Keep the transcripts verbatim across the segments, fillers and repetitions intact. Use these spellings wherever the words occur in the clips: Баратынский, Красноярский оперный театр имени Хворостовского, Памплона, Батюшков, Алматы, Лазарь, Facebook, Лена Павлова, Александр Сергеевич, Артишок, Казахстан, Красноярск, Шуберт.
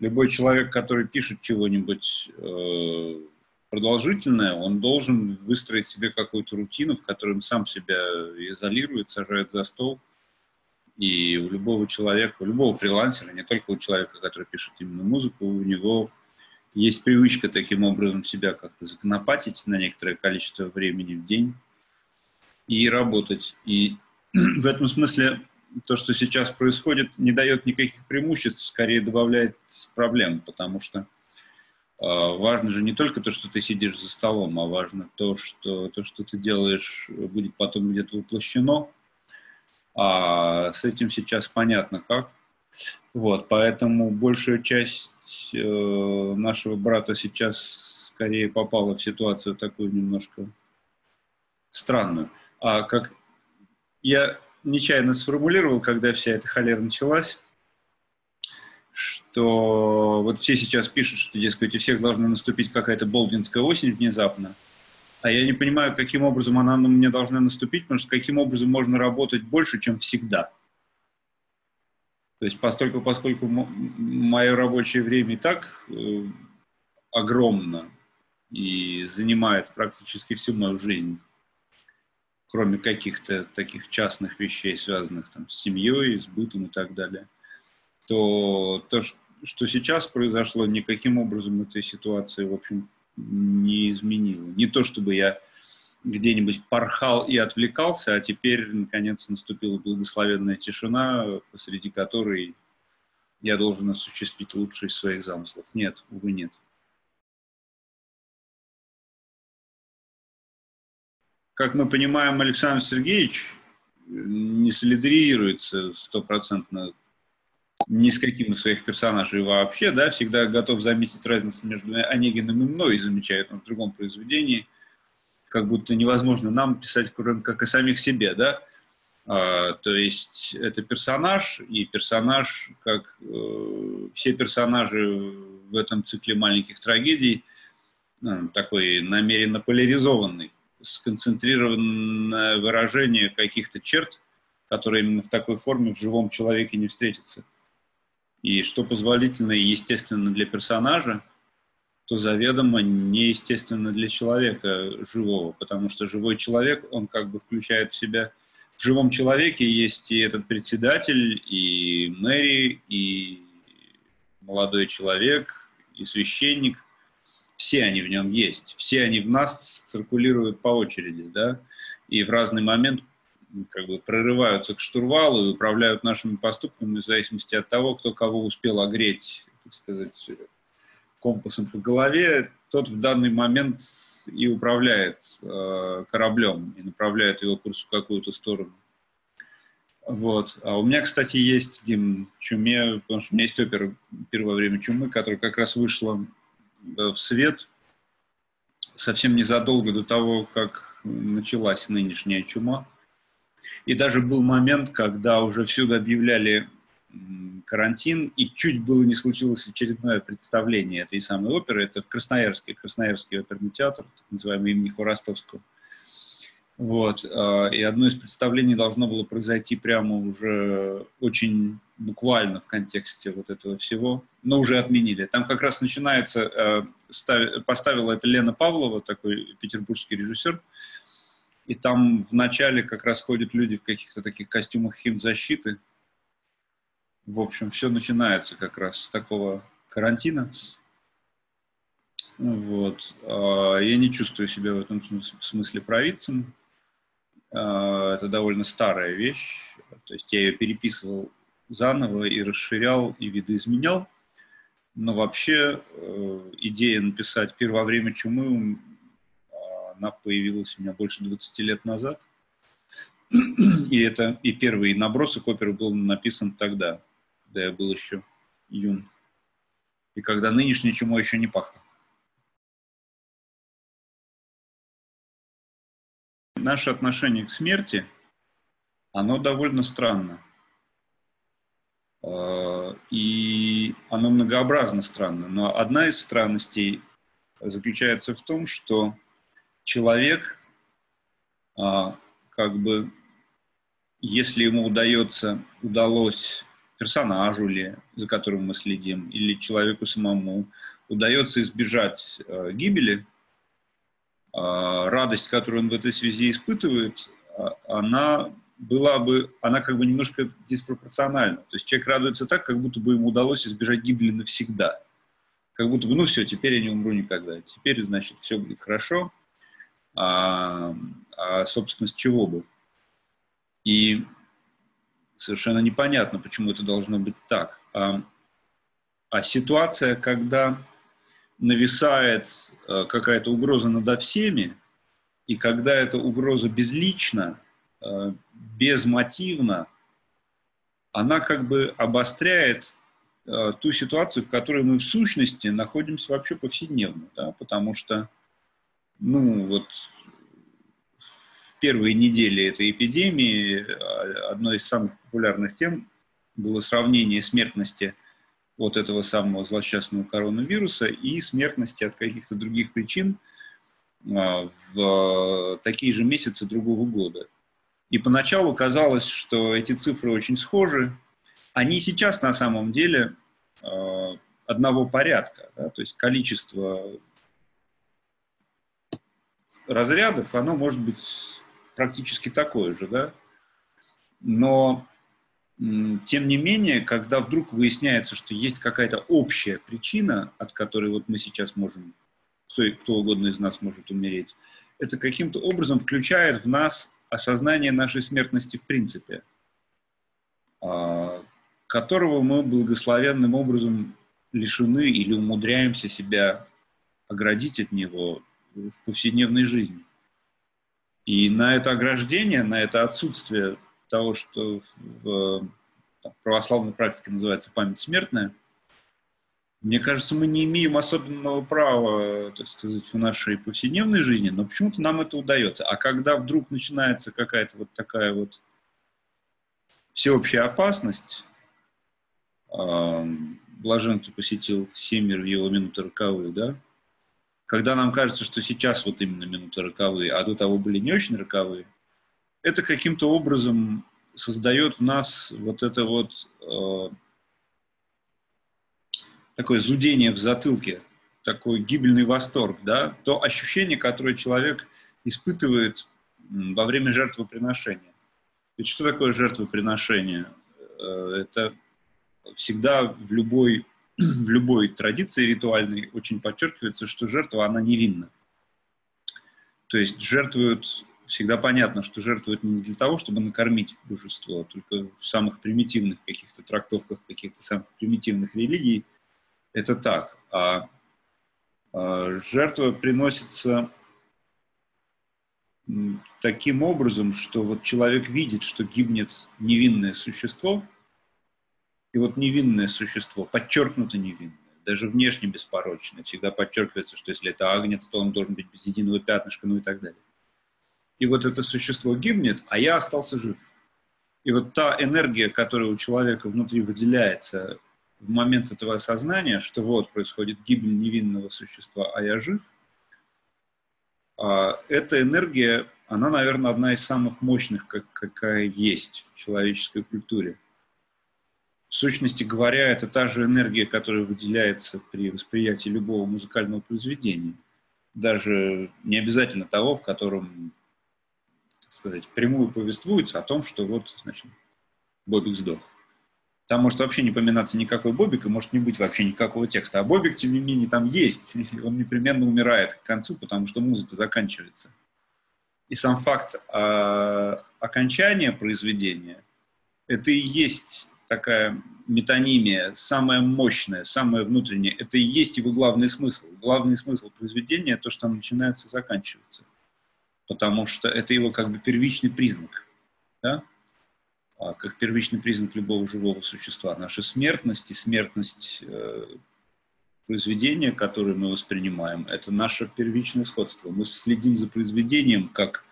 любой человек, который пишет чего-нибудь э, продолжительное, он должен выстроить себе какую-то рутину, в которой он сам себя изолирует, сажает за стол. И у любого человека, у любого фрилансера, не только у человека, который пишет именно музыку, у него есть привычка таким образом себя как-то законопатить на некоторое количество времени в день и работать. И в этом смысле то, что сейчас происходит, не дает никаких преимуществ, скорее добавляет проблем, потому что э, важно же не только то, что ты сидишь за столом, а важно то, что то, что ты делаешь, будет потом где-то воплощено. А с этим сейчас понятно как. Вот, поэтому большая часть э, нашего брата сейчас скорее попала в ситуацию такую немножко странную. А как я нечаянно сформулировал, когда вся эта холера началась, что вот все сейчас пишут, что, дескать, у всех должна наступить какая-то болдинская осень внезапно. А я не понимаю, каким образом она мне должна наступить, потому что каким образом можно работать больше, чем всегда. То есть поскольку, поскольку мое рабочее время и так э, огромно и занимает практически всю мою жизнь, кроме каких-то таких частных вещей, связанных там, с семьей, с бытом и так далее, то то, что сейчас произошло, никаким образом этой ситуации, в общем, не изменило. Не то, чтобы я где-нибудь порхал и отвлекался, а теперь, наконец, наступила благословенная тишина, посреди которой я должен осуществить лучшие из своих замыслов. Нет, увы, нет. Как мы понимаем, Александр Сергеевич не солидарируется стопроцентно ни с каким из своих персонажей вообще, да, всегда готов заметить разницу между Онегиным и мной, и замечает он в другом произведении, как будто невозможно нам писать, кроме как и самих себе, да, а, то есть это персонаж, и персонаж, как э, все персонажи в этом цикле маленьких трагедий, э, такой намеренно поляризованный, сконцентрированное выражение каких-то черт, которые именно в такой форме в живом человеке не встретятся. И что позволительно и естественно для персонажа, то заведомо неестественно для человека живого, потому что живой человек, он как бы включает в себя... В живом человеке есть и этот председатель, и мэри, и молодой человек, и священник. Все они в нем есть, все они в нас циркулируют по очереди, да, и в разный момент как бы прорываются к штурвалу и управляют нашими поступками в зависимости от того, кто кого успел огреть, так сказать, компасом по голове, тот в данный момент и управляет э, кораблем, и направляет его курс в какую-то сторону. Вот. А у меня, кстати, есть гимн «Чуме», потому что у меня есть опера «Первое время чумы», которая как раз вышла в свет совсем незадолго до того, как началась нынешняя чума. И даже был момент, когда уже всюду объявляли карантин, и чуть было не случилось очередное представление этой самой оперы. Это в Красноярске, Красноярский оперный театр, так называемый имени Хворостовского. Вот. И одно из представлений должно было произойти прямо уже очень буквально в контексте вот этого всего, но уже отменили. Там как раз начинается, поставила это Лена Павлова, такой петербургский режиссер, и там в начале как раз ходят люди в каких-то таких костюмах химзащиты. В общем, все начинается как раз с такого карантина. Вот. Я не чувствую себя в этом смысле провидцем. Это довольно старая вещь. То есть я ее переписывал заново и расширял, и видоизменял. Но вообще идея написать «Первое время чумы», она появилась у меня больше двадцати лет назад. И это и первый набросок оперы был написан тогда, когда я был еще юн. И когда нынешняя чума еще не пахла. Наше отношение к смерти, оно довольно странно. И оно многообразно странно. Но одна из странностей заключается в том, что человек, как бы, если ему удается, удалось персонажу ли, за которым мы следим, или человеку самому удается избежать э, гибели, э, радость, которую он в этой связи испытывает, э, она была бы, она как бы немножко диспропорциональна. То есть человек радуется так, как будто бы ему удалось избежать гибели навсегда. Как будто бы, ну все, теперь я не умру никогда. Теперь, значит, все будет хорошо. А, а собственно, с чего бы? И совершенно непонятно, почему это должно быть так. А, а ситуация, когда нависает какая-то угроза надо всеми, и когда эта угроза безлична, безмотивна, она как бы обостряет ту ситуацию, в которой мы в сущности находимся вообще повседневно, да, потому что, ну, вот в первые недели этой эпидемии одной из самых популярных тем было сравнение смертности от этого самого злосчастного коронавируса и смертности от каких-то других причин в такие же месяцы другого года. И поначалу казалось, что эти цифры очень схожи. Они сейчас на самом деле одного порядка, да? То есть количество разрядов, оно может быть практически такое же, да? Но тем не менее, когда вдруг выясняется, что есть какая-то общая причина, от которой вот мы сейчас можем, кто, кто угодно из нас может умереть, это каким-то образом включает в нас осознание нашей смертности в принципе, которого мы благословенным образом лишены или умудряемся себя оградить от него в повседневной жизни. И на это ограждение, на это отсутствие того, что в православной практике называется память смертная, мне кажется, мы не имеем особенного права, так сказать, в нашей повседневной жизни, но почему-то нам это удается. А когда вдруг начинается какая-то вот такая вот всеобщая опасность, Блаженство посетил семеро в его минуты роковые, да? Когда нам кажется, что сейчас вот именно минуты роковые, а до того были не очень роковые, это каким-то образом создает в нас вот это вот э, такое зудение в затылке, такой гибельный восторг, да? То ощущение, которое человек испытывает во время жертвоприношения. Ведь что такое жертвоприношение? Это всегда в любой, в любой традиции ритуальной очень подчеркивается, что жертва, она невинна. То есть жертвуют, всегда понятно, что жертвуют не для того, чтобы накормить божество, только в самых примитивных каких-то трактовках, каких-то самых примитивных религий это так. А, а жертва приносится таким образом, что вот человек видит, что гибнет невинное существо, и вот невинное существо, подчеркнуто невинное, даже внешне беспорочное, всегда подчеркивается, что если это агнец, то он должен быть без единого пятнышка, ну и так далее. И вот это существо гибнет, а я остался жив. И вот та энергия, которая у человека внутри выделяется в момент этого осознания, что вот происходит гибель невинного существа, а я жив, эта энергия, она, наверное, одна из самых мощных, как, какая есть в человеческой культуре. В сущности говоря, это та же энергия, которая выделяется при восприятии любого музыкального произведения. Даже не обязательно того, в котором, так сказать, впрямую повествуется о том, что вот, значит, Бобик сдох. Там может вообще не поминаться никакой Бобик, и может не быть вообще никакого текста. А Бобик, тем не менее, там есть. Он непременно умирает к концу, потому что музыка заканчивается. И сам факт э, окончания произведения — это и есть такая метонимия, самая мощная, самая внутренняя. Это и есть его главный смысл. Главный смысл произведения — то, что оно начинается и заканчивается. Потому что это его как бы первичный признак, да? Как первичный признак любого живого существа. Наша смертность и смертность э, произведения, которое мы воспринимаем, это наше первичное сходство. Мы следим за произведением, как,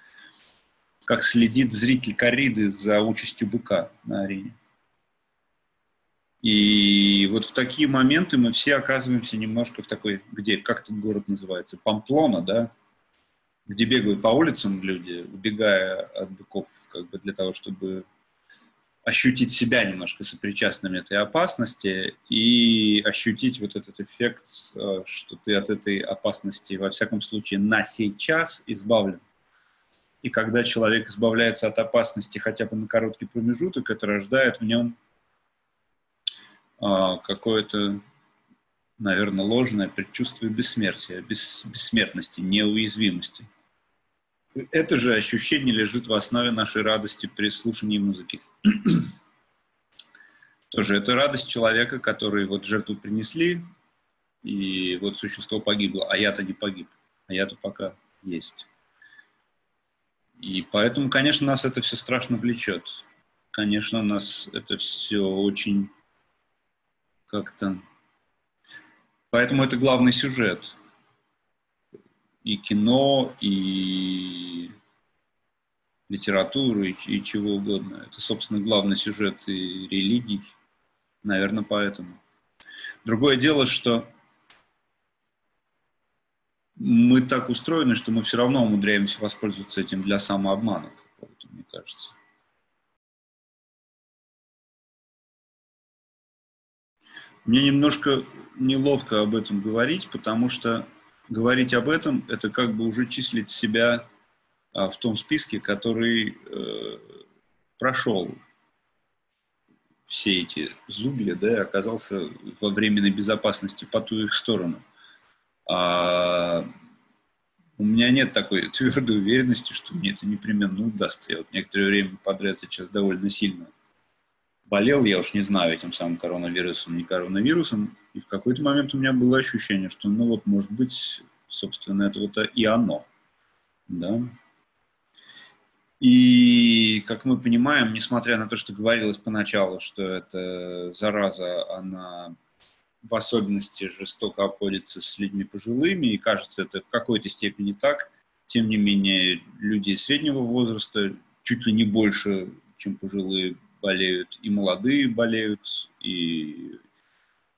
как следит зритель корриды за участью быка на арене. И вот в такие моменты мы все оказываемся немножко в такой, где, как этот город называется, Памплона, да? Где бегают по улицам люди, убегая от быков, как бы для того, чтобы ощутить себя немножко сопричастными этой опасности и ощутить вот этот эффект, что ты от этой опасности, во всяком случае, на сейчас избавлен. И когда человек избавляется от опасности хотя бы на короткий промежуток, это рождает в нем какое-то, наверное, ложное предчувствие бессмертия, бессмертности, неуязвимости. Это же ощущение лежит в основе нашей радости при слушании музыки. Тоже это радость человека, который вот жертву принесли, и вот существо погибло, а я-то не погиб, а я-то пока есть. И поэтому, конечно, нас это все страшно влечет. Конечно, нас это все очень как-то... Поэтому это главный сюжет. И кино, и литературу, и, и чего угодно. Это, собственно, главный сюжет и религий. Наверное, поэтому. Другое дело, что мы так устроены, что мы все равно умудряемся воспользоваться этим для самообмана, какого-то, мне кажется. Мне немножко неловко об этом говорить, потому что говорить об этом — это как бы уже числить себя а, в том списке, который э, прошел все эти зубли, да, и оказался во временной безопасности по ту их сторону. А, у меня нет такой твердой уверенности, что мне это непременно удастся. Я вот некоторое время подряд сейчас довольно сильно болел, я уж не знаю, этим самым коронавирусом, не коронавирусом, и в какой-то момент у меня было ощущение, что, ну вот, может быть, собственно, это вот и оно. Да? И, как мы понимаем, несмотря на то, что говорилось поначалу, что эта зараза, она в особенности жестоко обходится с людьми пожилыми, и кажется, это в какой-то степени так, тем не менее, люди среднего возраста чуть ли не больше, чем пожилые, болеют, и молодые болеют, и...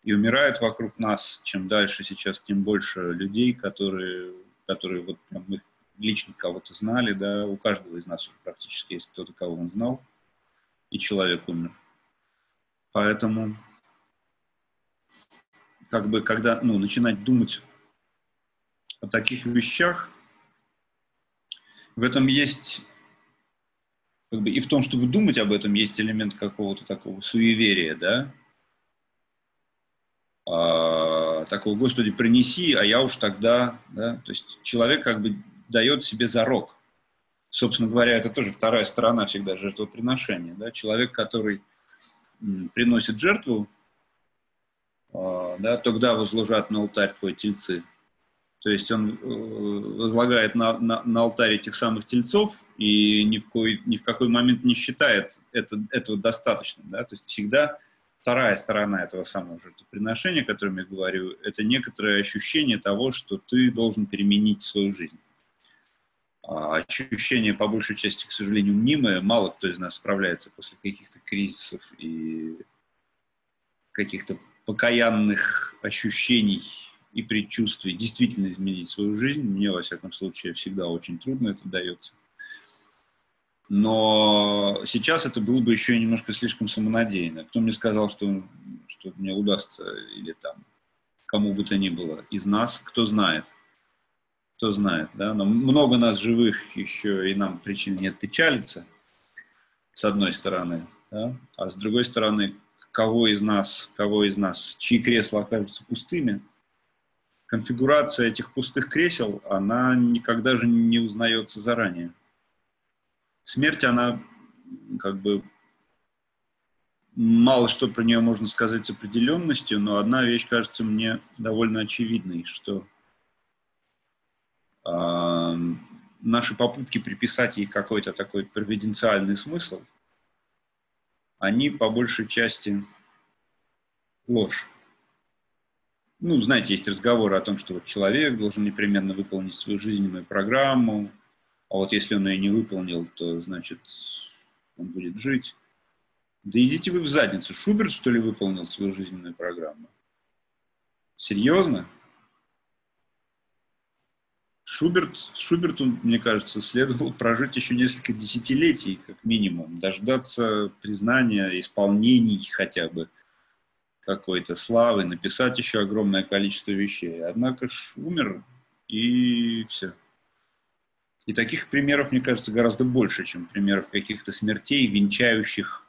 И умирают вокруг нас. Чем дальше сейчас, тем больше людей, которые, которые вот прям мы лично кого-то знали, да, у каждого из нас уже практически есть кто-то, кого он знал, и человек умер. Поэтому, как бы, когда, ну, начинать думать о таких вещах, в этом есть, как бы, и в том, чтобы думать об этом, есть элемент какого-то такого суеверия, да, такого, Господи, принеси, а я уж тогда, да? То есть человек как бы дает себе зарок. Собственно говоря, это тоже вторая сторона всегда жертвоприношения, да? Человек, который м, приносит жертву, э, да, тогда возложат на алтарь твои тельцы. То есть он э, возлагает на, на, на алтарь этих самых тельцов и ни в, кой, ни в какой момент не считает это, этого достаточным, да? То есть всегда вторая сторона этого самого жертвоприношения, о котором я говорю, это некоторое ощущение того, что ты должен переменить свою жизнь. А ощущение, по большей части, к сожалению, мнимое. Мало кто из нас справляется после каких-то кризисов и каких-то покаянных ощущений и предчувствий действительно изменить свою жизнь. Мне, во всяком случае, всегда очень трудно это дается. Но сейчас это было бы еще немножко слишком самонадеянно. Кто мне сказал, что, что мне удастся, или там кому бы то ни было из нас, кто знает. Кто знает, да? Но много нас живых еще, и нам причин нет печалиться, с одной стороны. Да? А с другой стороны, кого из нас, кого из нас, чьи кресла окажутся пустыми, конфигурация этих пустых кресел, она никогда же не узнается заранее. Смерть, она, как бы, мало что про нее можно сказать с определенностью, но одна вещь кажется мне довольно очевидной, что э, наши попытки приписать ей какой-то такой провиденциальный смысл, они по большей части ложь. Ну, знаете, есть разговоры о том, что вот человек должен непременно выполнить свою жизненную программу, а вот если он ее не выполнил, то, значит, он будет жить. Да идите вы в задницу. Шуберт, что ли, выполнил свою жизненную программу? Серьезно? Шуберт, Шуберту, мне кажется, следовало прожить еще несколько десятилетий, как минимум, дождаться признания, исполнений хотя бы какой-то славы, написать еще огромное количество вещей. Однако ж умер, и все. И таких примеров, мне кажется, гораздо больше, чем примеров каких-то смертей, венчающих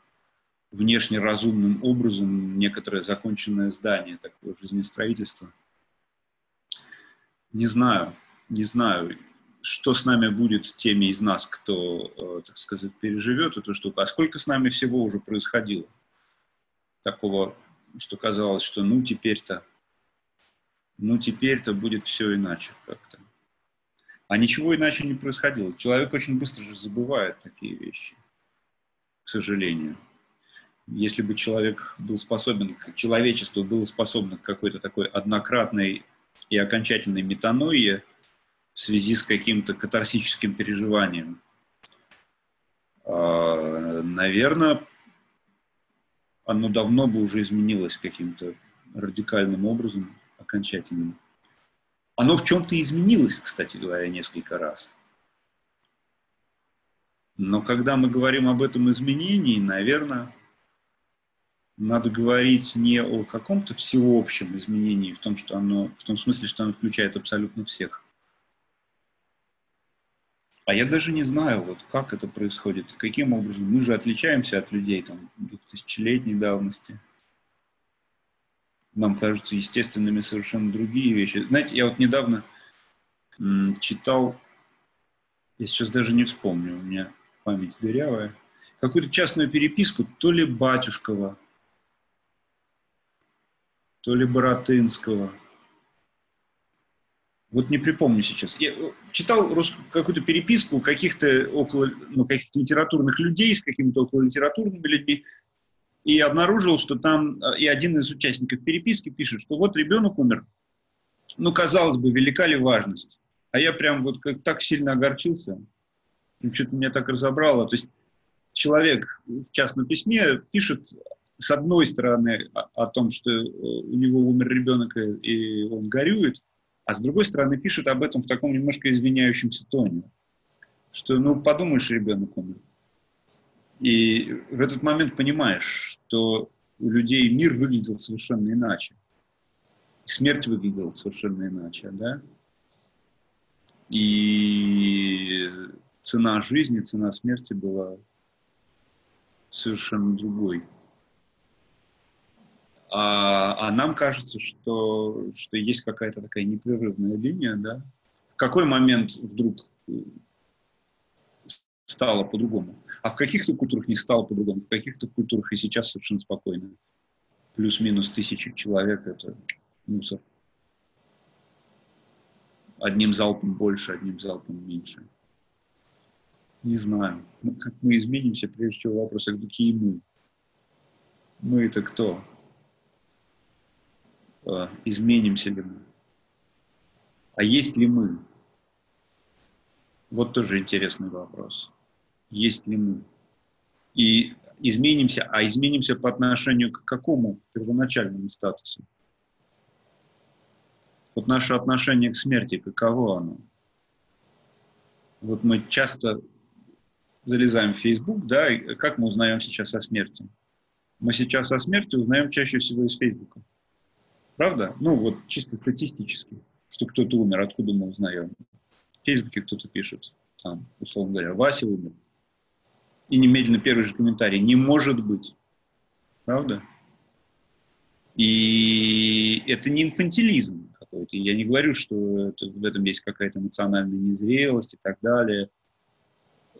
внешне разумным образом некоторое законченное здание, такое жизнестроительство. Не знаю. Не знаю, что с нами будет теми из нас, кто, так сказать, переживет эту штуку, а сколько с нами всего уже происходило такого, что казалось, что ну теперь-то, ну теперь-то будет все иначе как-то. А ничего иначе не происходило. Человек очень быстро же забывает такие вещи, к сожалению. Если бы человек был способен, человечество было способно к какой-то такой однократной и окончательной метаноии, в связи с каким-то катарсическим переживанием. Наверное, оно давно бы уже изменилось каким-то радикальным образом, окончательным. Оно в чем-то изменилось, кстати говоря, несколько раз. Но когда мы говорим об этом изменении, наверное, надо говорить не о каком-то всеобщем изменении, в том, что оно, в том смысле, что оно включает абсолютно всех. А я даже не знаю, вот, как это происходит, каким образом. Мы же отличаемся от людей там, двухтысячелетней давности. Нам кажутся естественными совершенно другие вещи. Знаете, я вот недавно читал, я сейчас даже не вспомню, у меня память дырявая, какую-то частную переписку то ли Батюшкова, то ли Баратынского. Вот не припомню сейчас. Я читал какую-то переписку каких-то около, ну, каких-то литературных людей с какими-то окололитературными людьми и обнаружил, что там и один из участников переписки пишет, что вот ребенок умер. Ну, казалось бы, велика ли важность? А я прям вот как так сильно огорчился. Что-то меня так разобрало. То есть человек в частном письме пишет с одной стороны о, о том, что у него умер ребенок и он горюет, а с другой стороны пишет об этом в таком немножко извиняющемся тоне, что, ну, подумаешь, ребенок умер. И в этот момент понимаешь, что у людей мир выглядел совершенно иначе. Смерть выглядела совершенно иначе, да? И цена жизни, цена смерти была совершенно другой. А, а нам кажется, что, что есть какая-то такая непрерывная линия, да? В какой момент вдруг стало по-другому? А в каких-то культурах не стало по-другому, в каких-то культурах и сейчас совершенно спокойно. Плюс-минус тысячи человек — это мусор. Одним залпом больше, одним залпом меньше. Не знаю. Ну, как мы изменимся, прежде всего, вопрос, какие мы? Мы — это кто? Изменимся ли мы? А есть ли мы? Вот тоже интересный вопрос. Есть ли мы? И изменимся, а изменимся по отношению к какому первоначальному статусу? Вот наше отношение к смерти, каково оно? Вот мы часто залезаем в Facebook, да, и как мы узнаем сейчас о смерти? Мы сейчас о смерти узнаем чаще всего из Фейсбука. Правда? Ну, вот чисто статистически, что кто-то умер, откуда мы узнаем. В Фейсбуке кто-то пишет, там, условно говоря, Вася умер. И немедленно первый же комментарий. Не может быть. Правда? И это не инфантилизм какой-то. Я не говорю, что это, в этом есть какая-то эмоциональная незрелость и так далее.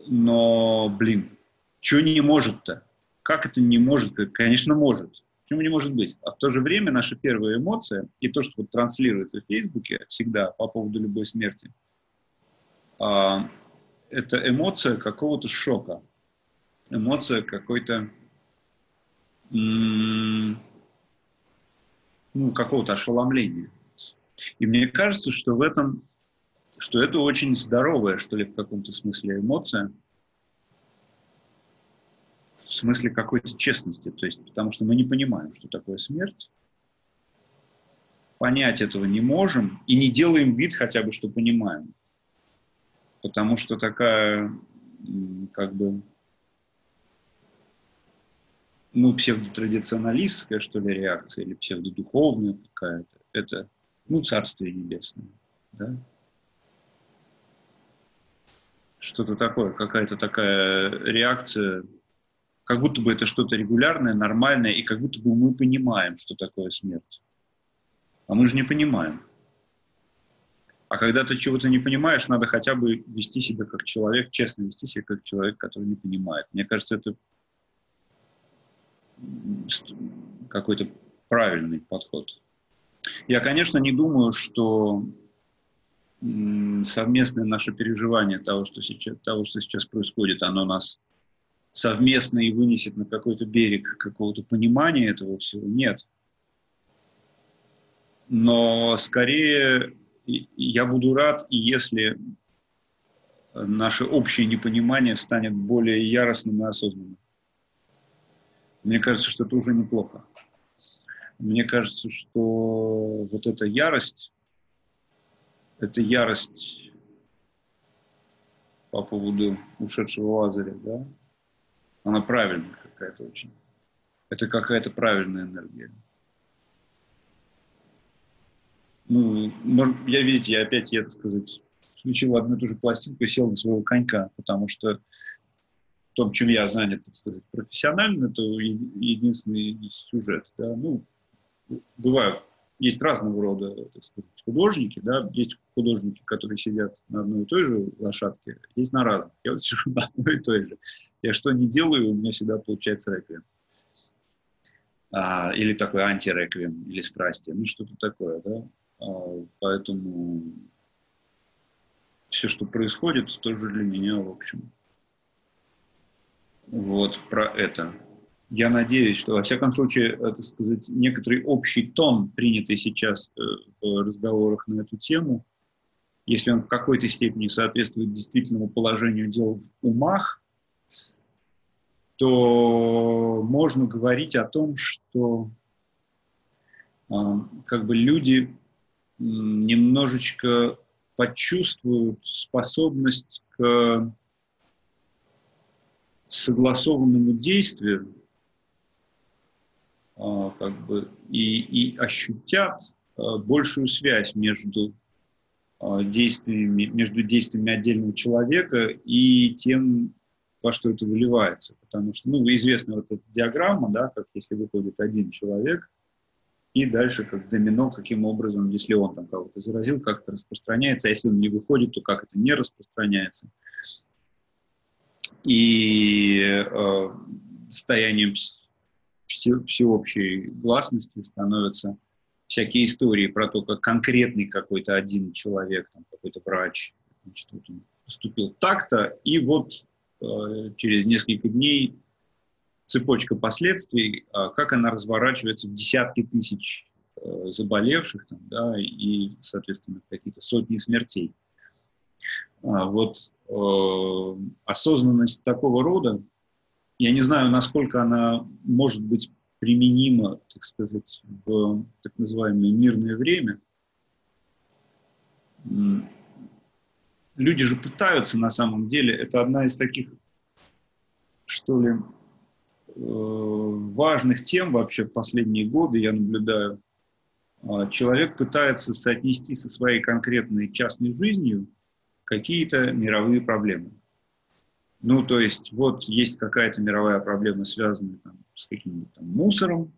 Но, блин, что не может-то? Как это не может? Конечно, может. Почему не может быть? А в то же время наша первая эмоция, и то, что вот транслируется в Фейсбуке всегда по поводу любой смерти, а, это эмоция какого-то шока. Эмоция какой-то, м-м, ну, какого-то ошеломления. И мне кажется, что в этом, что это очень здоровая, что ли, в каком-то смысле эмоция, в смысле какой-то честности, то есть, потому что мы не понимаем, что такое смерть, понять этого не можем и не делаем вид хотя бы, что понимаем. потому что такая, как бы, ну, псевдотрадиционалистская, что ли, реакция, или псевдодуховная какая-то, это, ну, царствие небесное, да? Что-то такое, какая-то такая реакция, как будто бы это что-то регулярное, нормальное, и как будто бы мы понимаем, что такое смерть. А мы же не понимаем. А когда ты чего-то не понимаешь, надо хотя бы вести себя как человек, честно вести себя как человек, который не понимает. Мне кажется, это какой-то правильный подход. Я, конечно, не думаю, что совместное наше переживание того, что сейчас, того, что сейчас происходит, оно нас совместно и вынесет на какой-то берег какого-то понимания этого всего. Нет. Но скорее я буду рад, и если наше общее непонимание станет более яростным и осознанным. Мне кажется, что это уже неплохо. Мне кажется, что вот эта ярость, эта ярость по поводу ушедшего Лазаря, да, она правильная какая-то очень. Это какая-то правильная энергия. Ну, может, я, видите, я опять, я, так сказать, включил одну и ту же пластинку и сел на своего конька, потому что в том, чем я занят, так сказать, профессионально, это единственный сюжет, да, ну, бывают, есть разного рода, так сказать, художники, да, есть художники, которые сидят на одной и той же лошадке, есть на разных, я вот сижу на одной и той же, я что не делаю, у меня всегда получается реквием. А, или такой антиреквием, или страсти, ну, что-то такое, да. Поэтому все, что происходит, тоже для меня, в общем, вот про это. Я надеюсь, что, во всяком случае, так сказать, некоторый общий тон, принятый сейчас в разговорах на эту тему, если он в какой-то степени соответствует действительному положению дел в умах, то можно говорить о том, что как бы люди немножечко почувствуют способность к согласованному действию, как бы, и, и ощутят большую связь между действиями, между действиями отдельного человека и тем, во что это выливается. Потому что, ну, известна вот эта диаграмма, да, как если выходит один человек, и дальше как домино, каким образом, если он там кого-то заразил, как это распространяется, а если он не выходит, то как это не распространяется. И э, состоянием все, всеобщей гласности становятся всякие истории про то, как конкретный какой-то один человек, там, какой-то врач, значит, вот он поступил так-то, и вот э, через несколько дней цепочка последствий, как она разворачивается в десятки тысяч заболевших, там, да, и, соответственно, какие-то сотни смертей. Вот э, осознанность такого рода, я не знаю, насколько она может быть применима, так сказать, в так называемое мирное время. Люди же пытаются, на самом деле, это одна из таких, что ли, важных тем вообще в последние годы, я наблюдаю, человек пытается соотнести со своей конкретной частной жизнью какие-то мировые проблемы. Ну, то есть, вот есть какая-то мировая проблема, связанная там, с каким-нибудь там, мусором,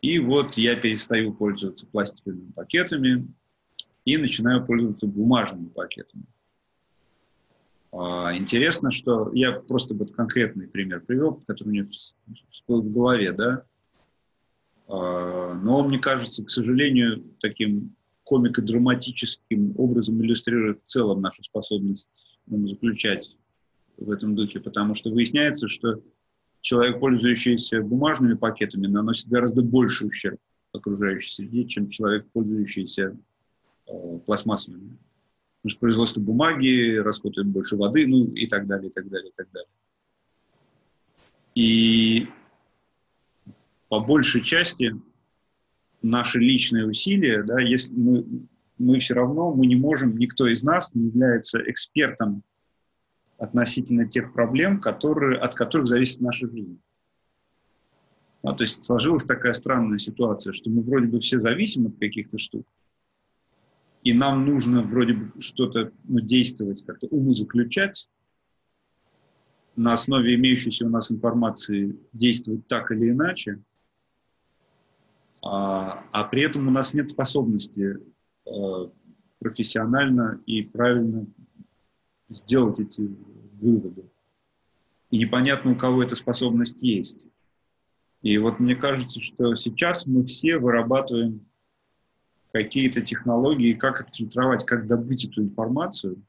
и вот я перестаю пользоваться пластиковыми пакетами и начинаю пользоваться бумажными пакетами. Интересно, что я просто вот конкретный пример привел, который мне всплыл в голове, да, но он, мне кажется, к сожалению, таким комико-драматическим образом иллюстрирует в целом нашу способность заключать в этом духе, потому что выясняется, что человек, пользующийся бумажными пакетами, наносит гораздо больше ущерб окружающей среде, чем человек, пользующийся пластмассовыми. Потому что производство бумаги расходует больше воды, ну и так далее, и так далее, и так далее. И по большей части наши личные усилия, да, если мы мы все равно, мы не можем, никто из нас не является экспертом относительно тех проблем, которые, от которых зависит наша жизнь. А, то есть сложилась такая странная ситуация, что мы вроде бы все зависим от каких-то штук, и нам нужно вроде бы что-то ну, действовать, как-то умозаключать, на основе имеющейся у нас информации действовать так или иначе, а, а при этом у нас нет способности а, профессионально и правильно сделать эти выводы. И непонятно, у кого эта способность есть. И вот мне кажется, что сейчас мы все вырабатываем какие-то технологии, как отфильтровать, как добыть эту информацию,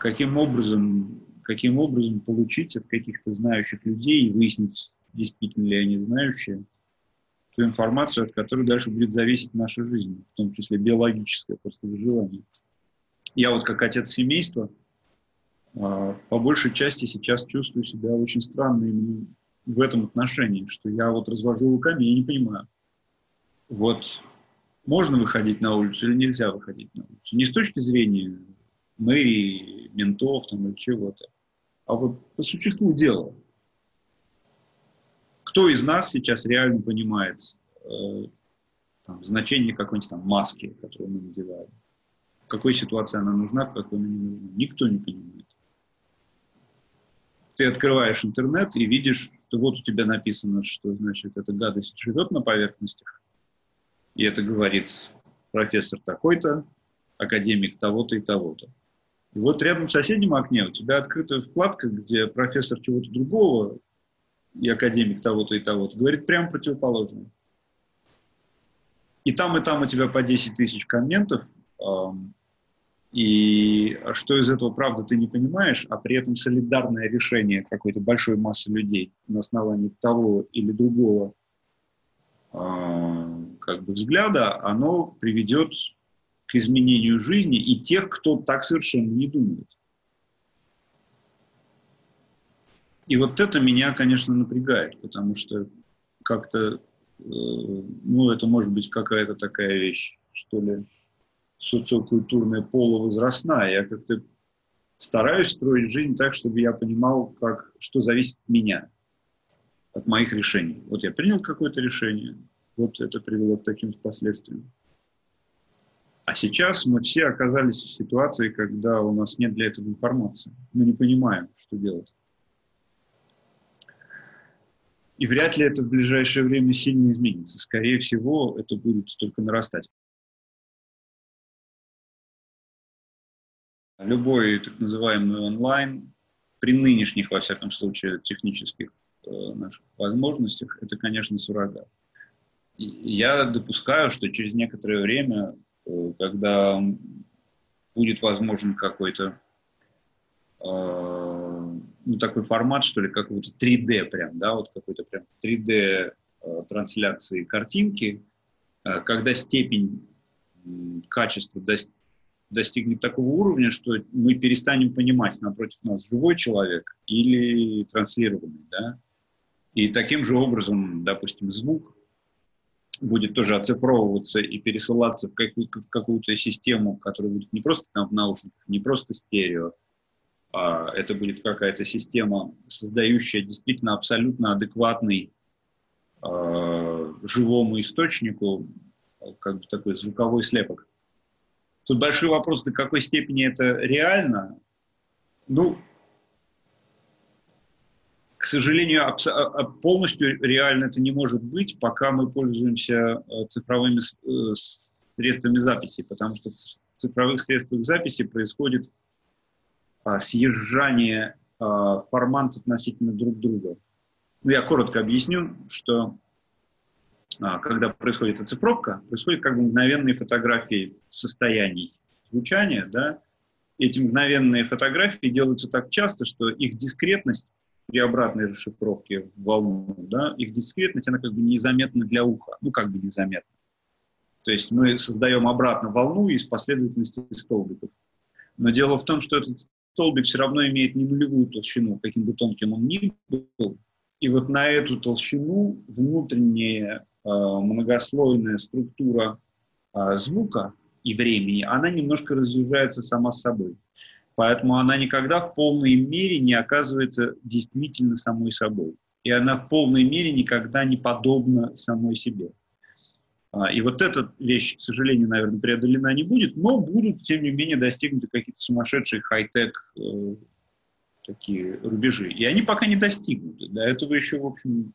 каким образом, каким образом получить от каких-то знающих людей и выяснить, действительно ли они знающие, ту информацию, от которой дальше будет зависеть наша жизнь, в том числе биологическое просто выживание. Я вот как отец семейства по большей части сейчас чувствую себя очень странно именно в этом отношении, что я вот развожу руками и не понимаю. Вот можно выходить на улицу или нельзя выходить на улицу? Не с точки зрения мэрии, ментов там, или чего-то, а вот по существу дела. Кто из нас сейчас реально понимает э, там, значение какой-нибудь там маски, которую мы надеваем? В какой ситуации она нужна, в какой она не нужна? Никто не понимает. Ты открываешь интернет и видишь, что вот у тебя написано, что, значит, эта гадость живет на поверхностях, и это говорит профессор такой-то, академик того-то и того-то. И вот рядом в соседнем окне у тебя открытая вкладка, где профессор чего-то другого и академик того-то и того-то говорит прямо противоположное. И там, и там у тебя по десять тысяч комментов, эм, и что из этого правда ты не понимаешь, а при этом солидарное решение какой-то большой массы людей на основании того или другого как бы взгляда, оно приведет к изменению жизни и тех, кто так совершенно не думает. И вот это меня, конечно, напрягает, потому что как-то, ну, это может быть какая-то такая вещь, что ли, социокультурная, полувозрастная. Я как-то стараюсь строить жизнь так, чтобы я понимал, как, что зависит от меня, от моих решений. Вот я принял какое-то решение, вот это привело к таким последствиям. А сейчас мы все оказались в ситуации, когда у нас нет для этого информации. Мы не понимаем, что делать. И вряд ли это в ближайшее время сильно изменится. Скорее всего, это будет только нарастать. Любой так называемый онлайн, при нынешних, во всяком случае, технических наших возможностях, это, конечно, суррогат. Я допускаю, что через некоторое время, когда будет возможен какой-то э, ну, такой формат, что ли, как вот три дэ прям, да, вот какой-то прям три дэ э, трансляции картинки, э, когда степень э, качества дос- достигнет такого уровня, что мы перестанем понимать, напротив нас живой человек или транслированный, да. И таким же образом, допустим, звук будет тоже оцифровываться и пересылаться в какую-то, в какую-то систему, которая будет не просто там в наушниках, не просто стерео, а это будет какая-то система, создающая действительно абсолютно адекватный э, живому источнику, как бы такой звуковой слепок. Тут большой вопрос, до какой степени это реально. Ну, к сожалению, полностью реально это не может быть, пока мы пользуемся цифровыми средствами записи, потому что в цифровых средствах записи происходит съезжание формат относительно друг друга. Я коротко объясню, что когда происходит оцифровка, происходят как бы мгновенные фотографии состояний звучания, да? Эти мгновенные фотографии делаются так часто, что их дискретность при обратной расшифровке в волну, да, их дискретность, она как бы незаметна для уха, ну как бы незаметна. То есть мы создаем обратно волну из последовательности столбиков. Но дело в том, что этот столбик все равно имеет не нулевую толщину, каким бы тонким он ни был. И вот на эту толщину внутренняя э, многослойная структура звука и времени, она немножко разъезжается сама собой. Поэтому она никогда в полной мере не оказывается действительно самой собой. И она в полной мере никогда не подобна самой себе. И вот эта вещь, к сожалению, наверное, преодолена не будет, но будут, тем не менее, достигнуты какие-то сумасшедшие хай-тек э, такие рубежи. И они пока не достигнуты. До этого еще, в общем,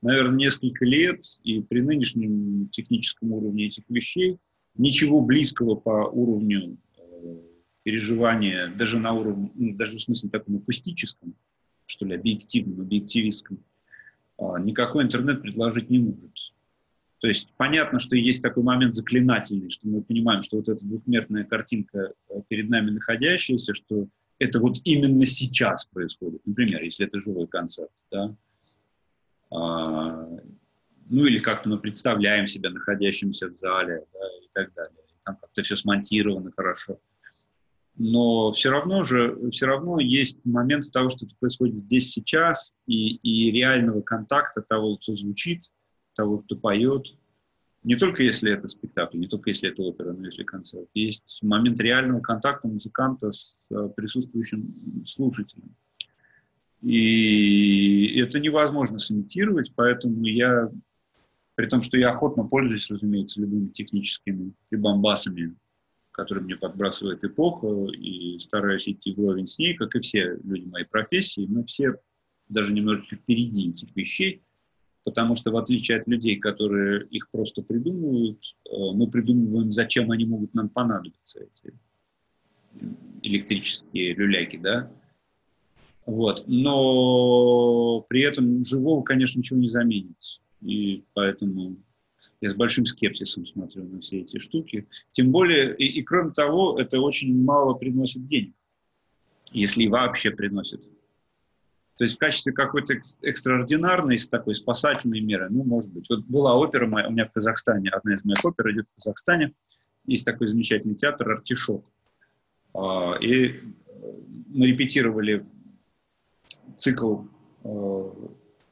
наверное, несколько лет, и при нынешнем техническом уровне этих вещей ничего близкого по уровню э, переживания, даже на уровне, ну, даже в смысле таком акустическом, что ли, объективном, объективистском, э, никакой интернет предложить не может. То есть понятно, что есть такой момент заклинательный, что мы понимаем, что вот эта двухмерная картинка перед нами находящаяся, что это вот именно сейчас происходит. Например, если это живой концерт, да? а, ну или как-то мы представляем себя находящимся в зале, да, и так далее. Там как-то все смонтировано хорошо. Но все равно же, все равно есть момент того, что это происходит здесь, сейчас, и, и реального контакта того, кто звучит, того, кто поет, не только если это спектакль, не только если это опера, но если концерт. Есть момент реального контакта музыканта с присутствующим слушателем. И это невозможно сымитировать, поэтому я, при том, что я охотно пользуюсь, разумеется, любыми техническими прибамбасами, которые мне подбрасывает эпоха, и стараюсь идти вровень с ней, как и все люди моей профессии, мы все даже немножечко впереди этих вещей, потому что, в отличие от людей, которые их просто придумывают, мы придумываем, зачем они могут нам понадобиться, эти электрические люляки, да? Вот. Но при этом живого, конечно, ничего не заменить. И поэтому я с большим скепсисом смотрю на все эти штуки. Тем более, и, и кроме того, это очень мало приносит денег, если вообще приносит. То есть в качестве какой-то экстраординарной, такой спасательной меры, ну, может быть. Вот была опера моя, у меня в Казахстане, одна из моих опер идет в Казахстане, есть такой замечательный театр «Артишок». И мы репетировали цикл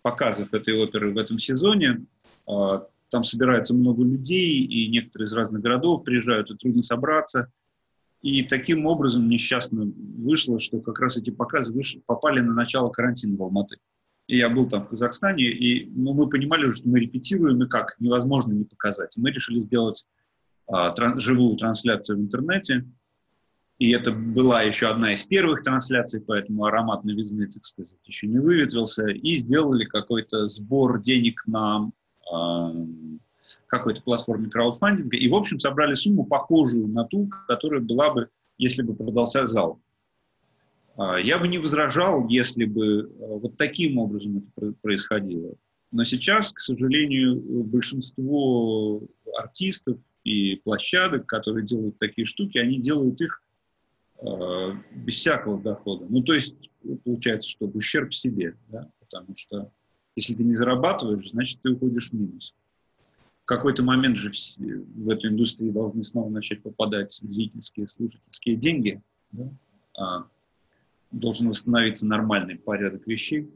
показов этой оперы в этом сезоне. Там собирается много людей, и некоторые из разных городов приезжают, и трудно собраться. И таким образом несчастно вышло, что как раз эти показы вышли, попали на начало карантина в Алматы. И я был там в Казахстане, и ну, мы понимали, что мы репетируем, и как, невозможно не показать. Мы решили сделать а, тран- живую трансляцию в интернете, и это была еще одна из первых трансляций, поэтому аромат новизны, так сказать, еще не выветрился, и сделали какой-то сбор денег на... А, какой-то платформе краудфандинга, и, в общем, собрали сумму, похожую на ту, которая была бы, если бы продался зал. Я бы не возражал, если бы вот таким образом это происходило. Но сейчас, к сожалению, большинство артистов и площадок, которые делают такие штуки, они делают их без всякого дохода. Ну, то есть, получается, что ущерб себе, да? Потому что если ты не зарабатываешь, значит, ты уходишь в минус. В какой-то момент же в эту индустрию должны снова начать попадать зрительские, слушательские деньги. Да? А, должен восстановиться нормальный порядок вещей.